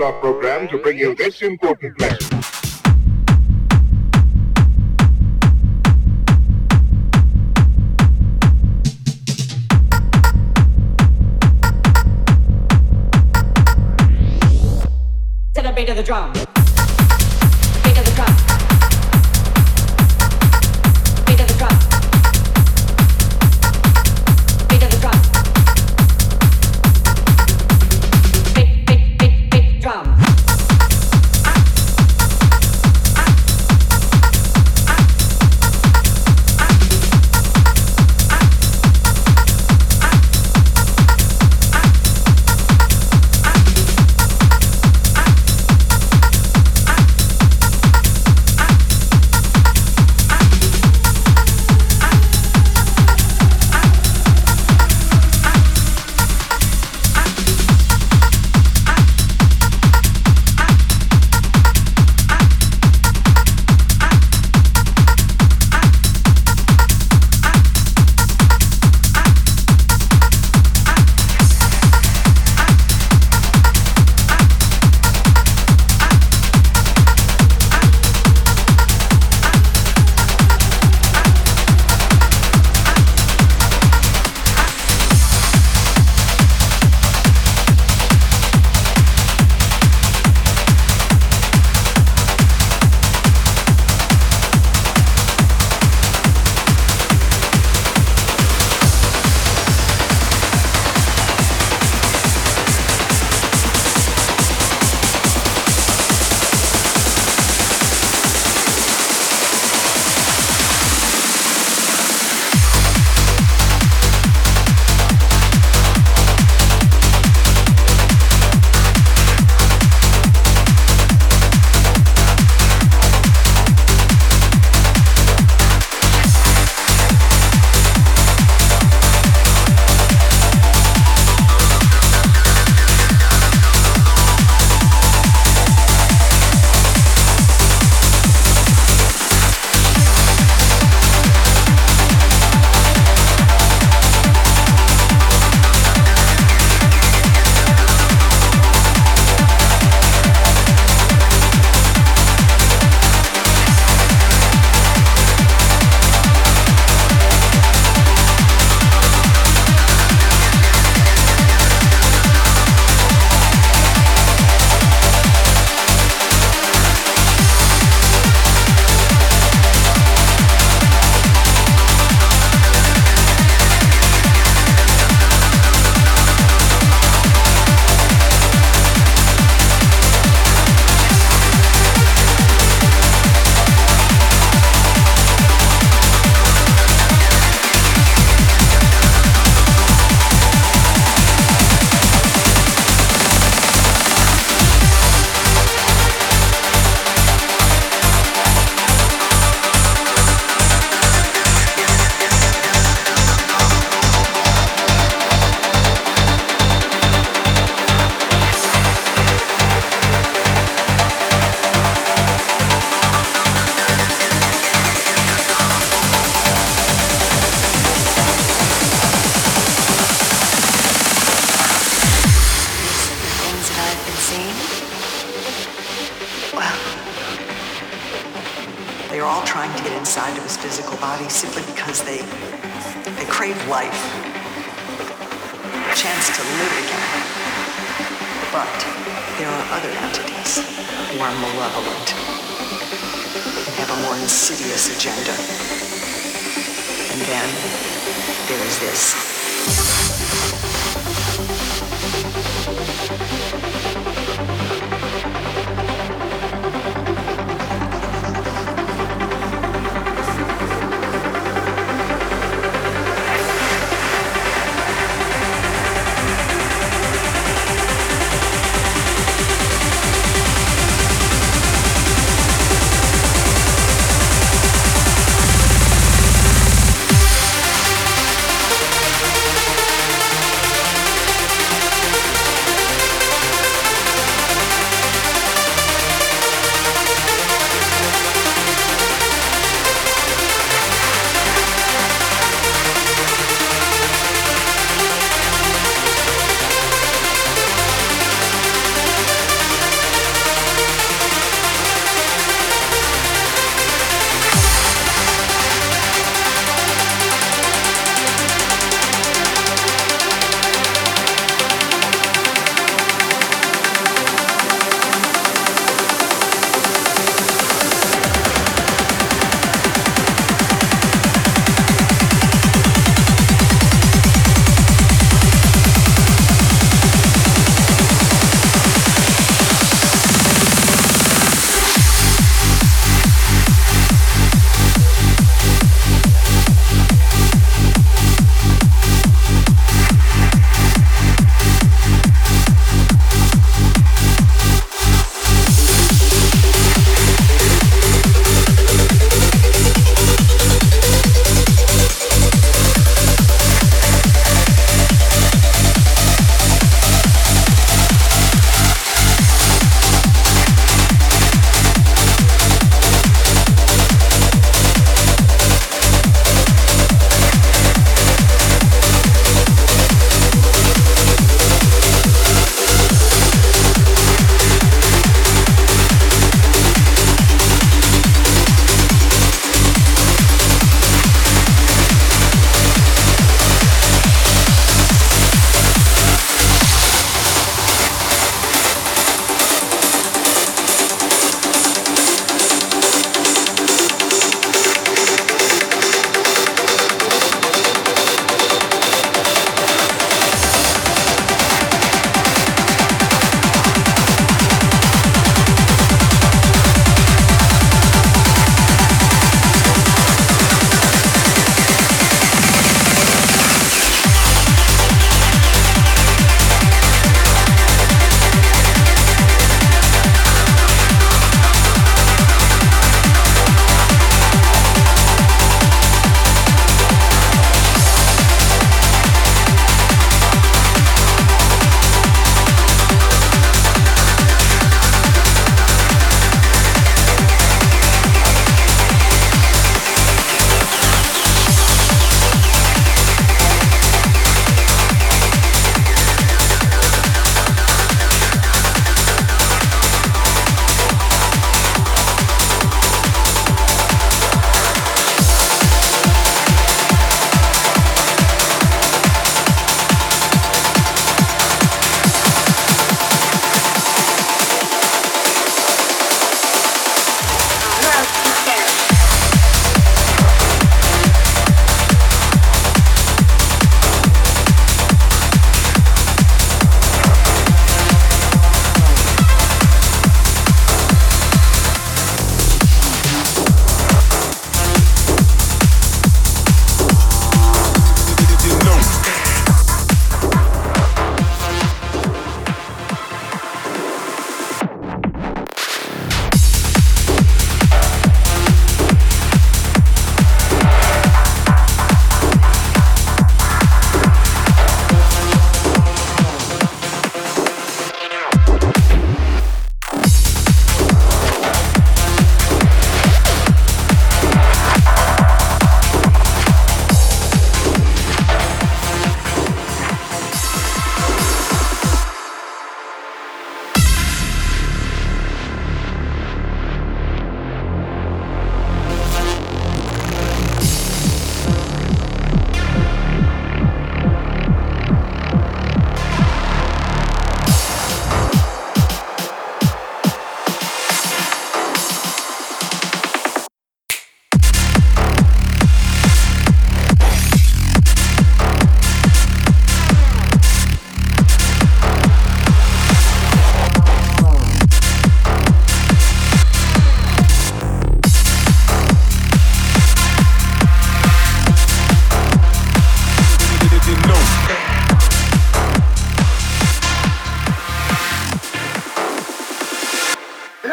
Block program to bring you this important message. To the beat of the drum. Beat of the drum. Beat of the drum. Beat of the drum. Beat, beat, beat, beat drum.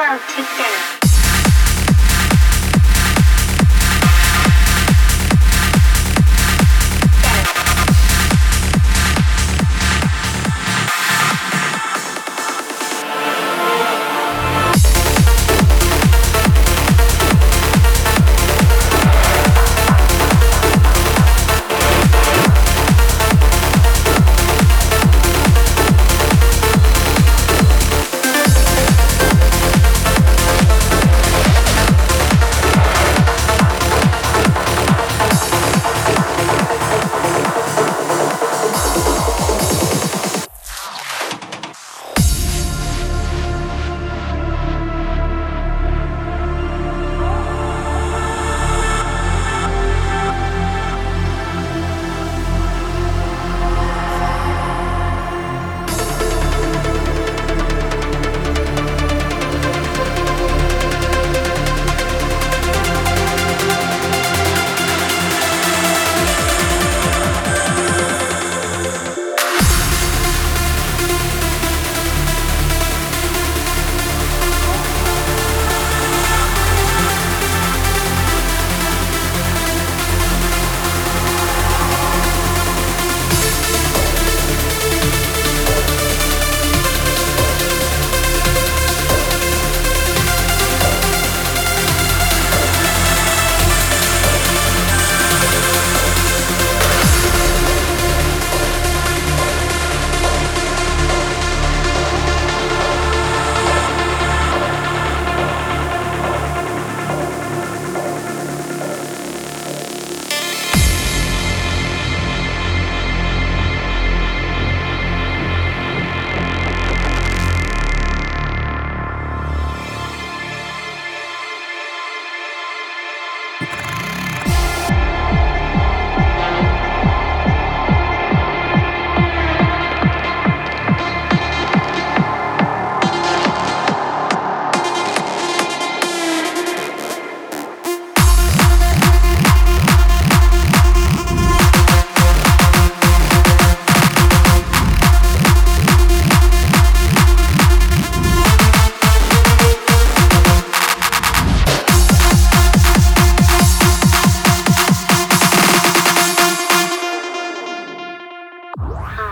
world together.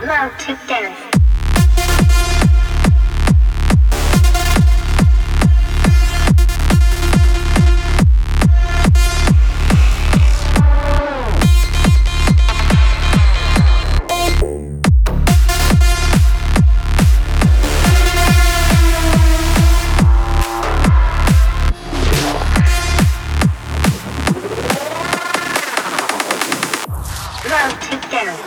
Love to dance. Love to dance.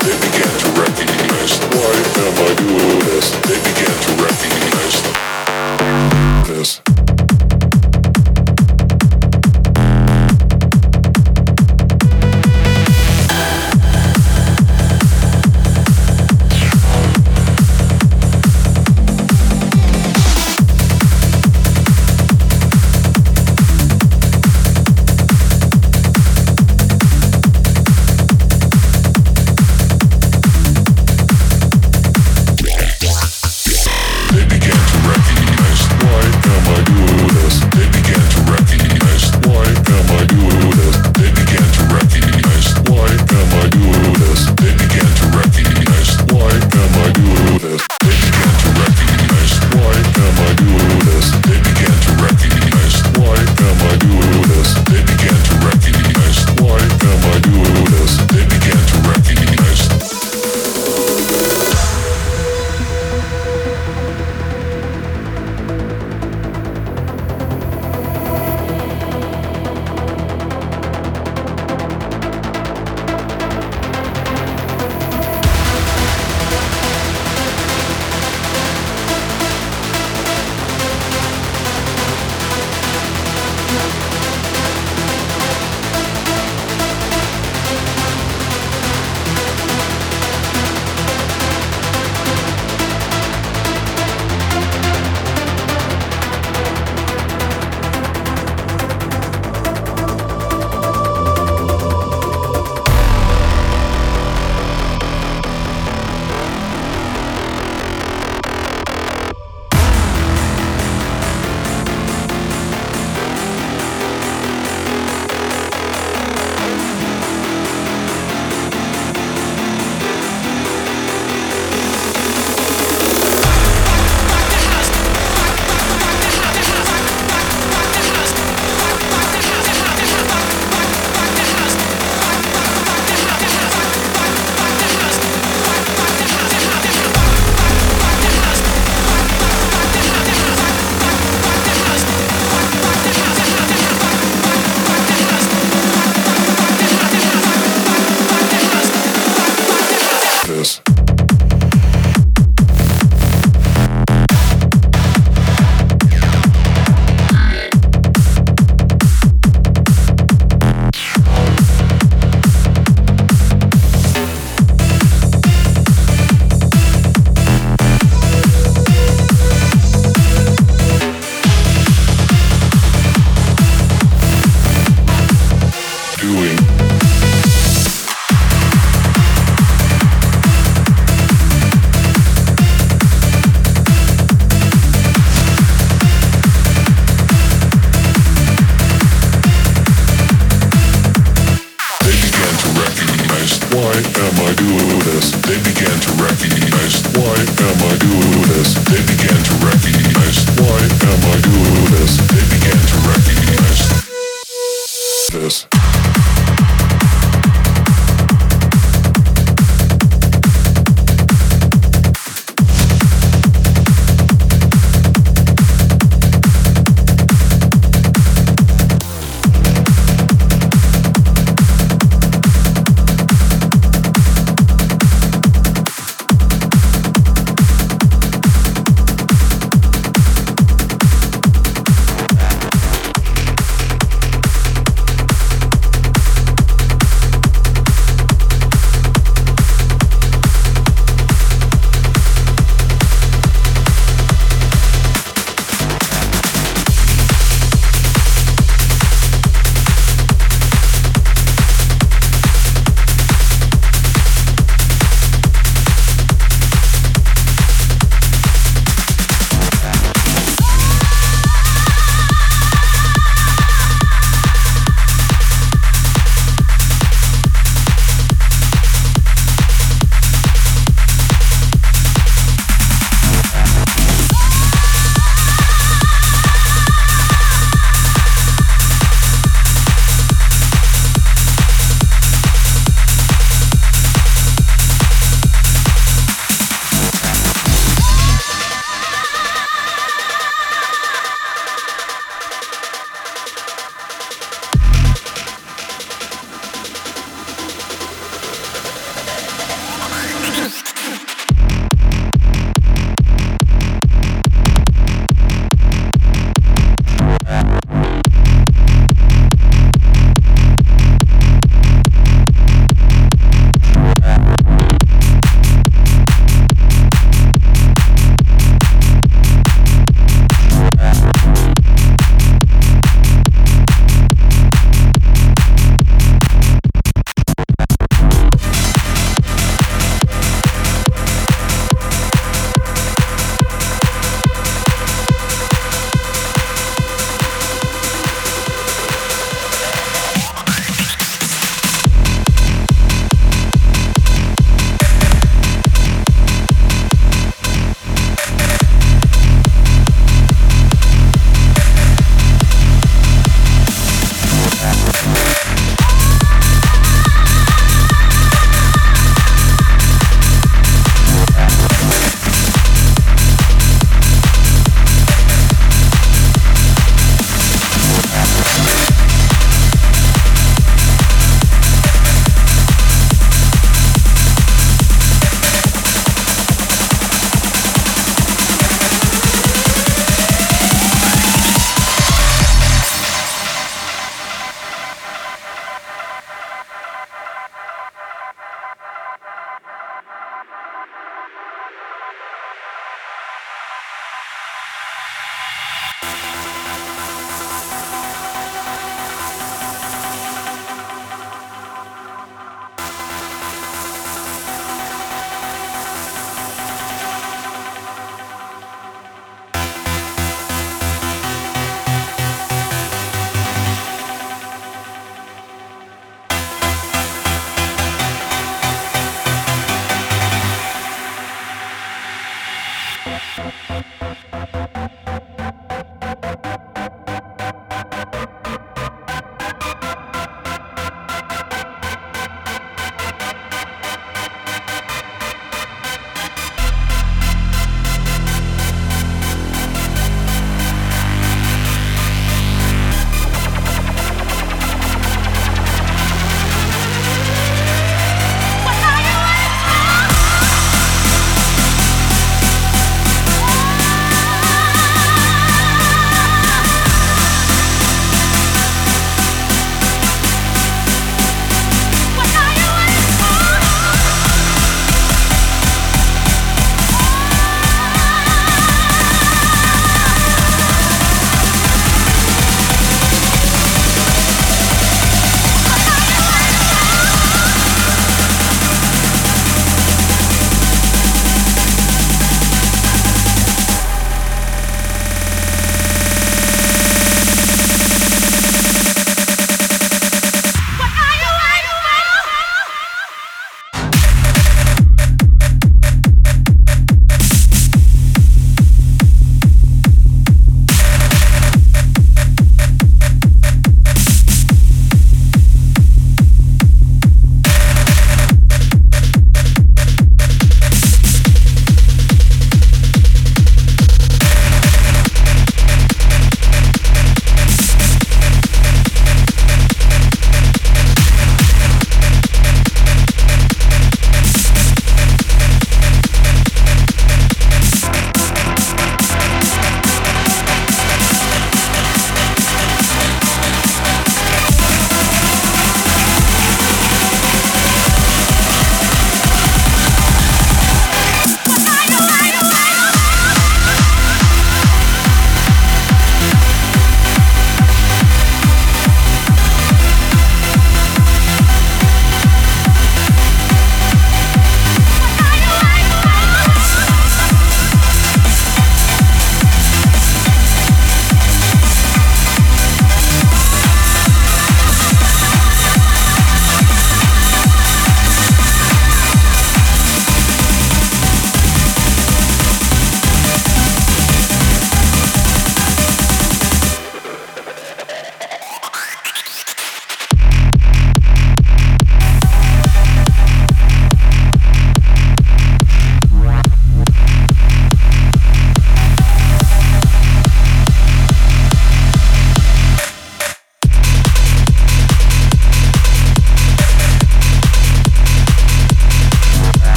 They began to recognize this. I doing this? They began to recognize. Why am I doing this? They began to recognize.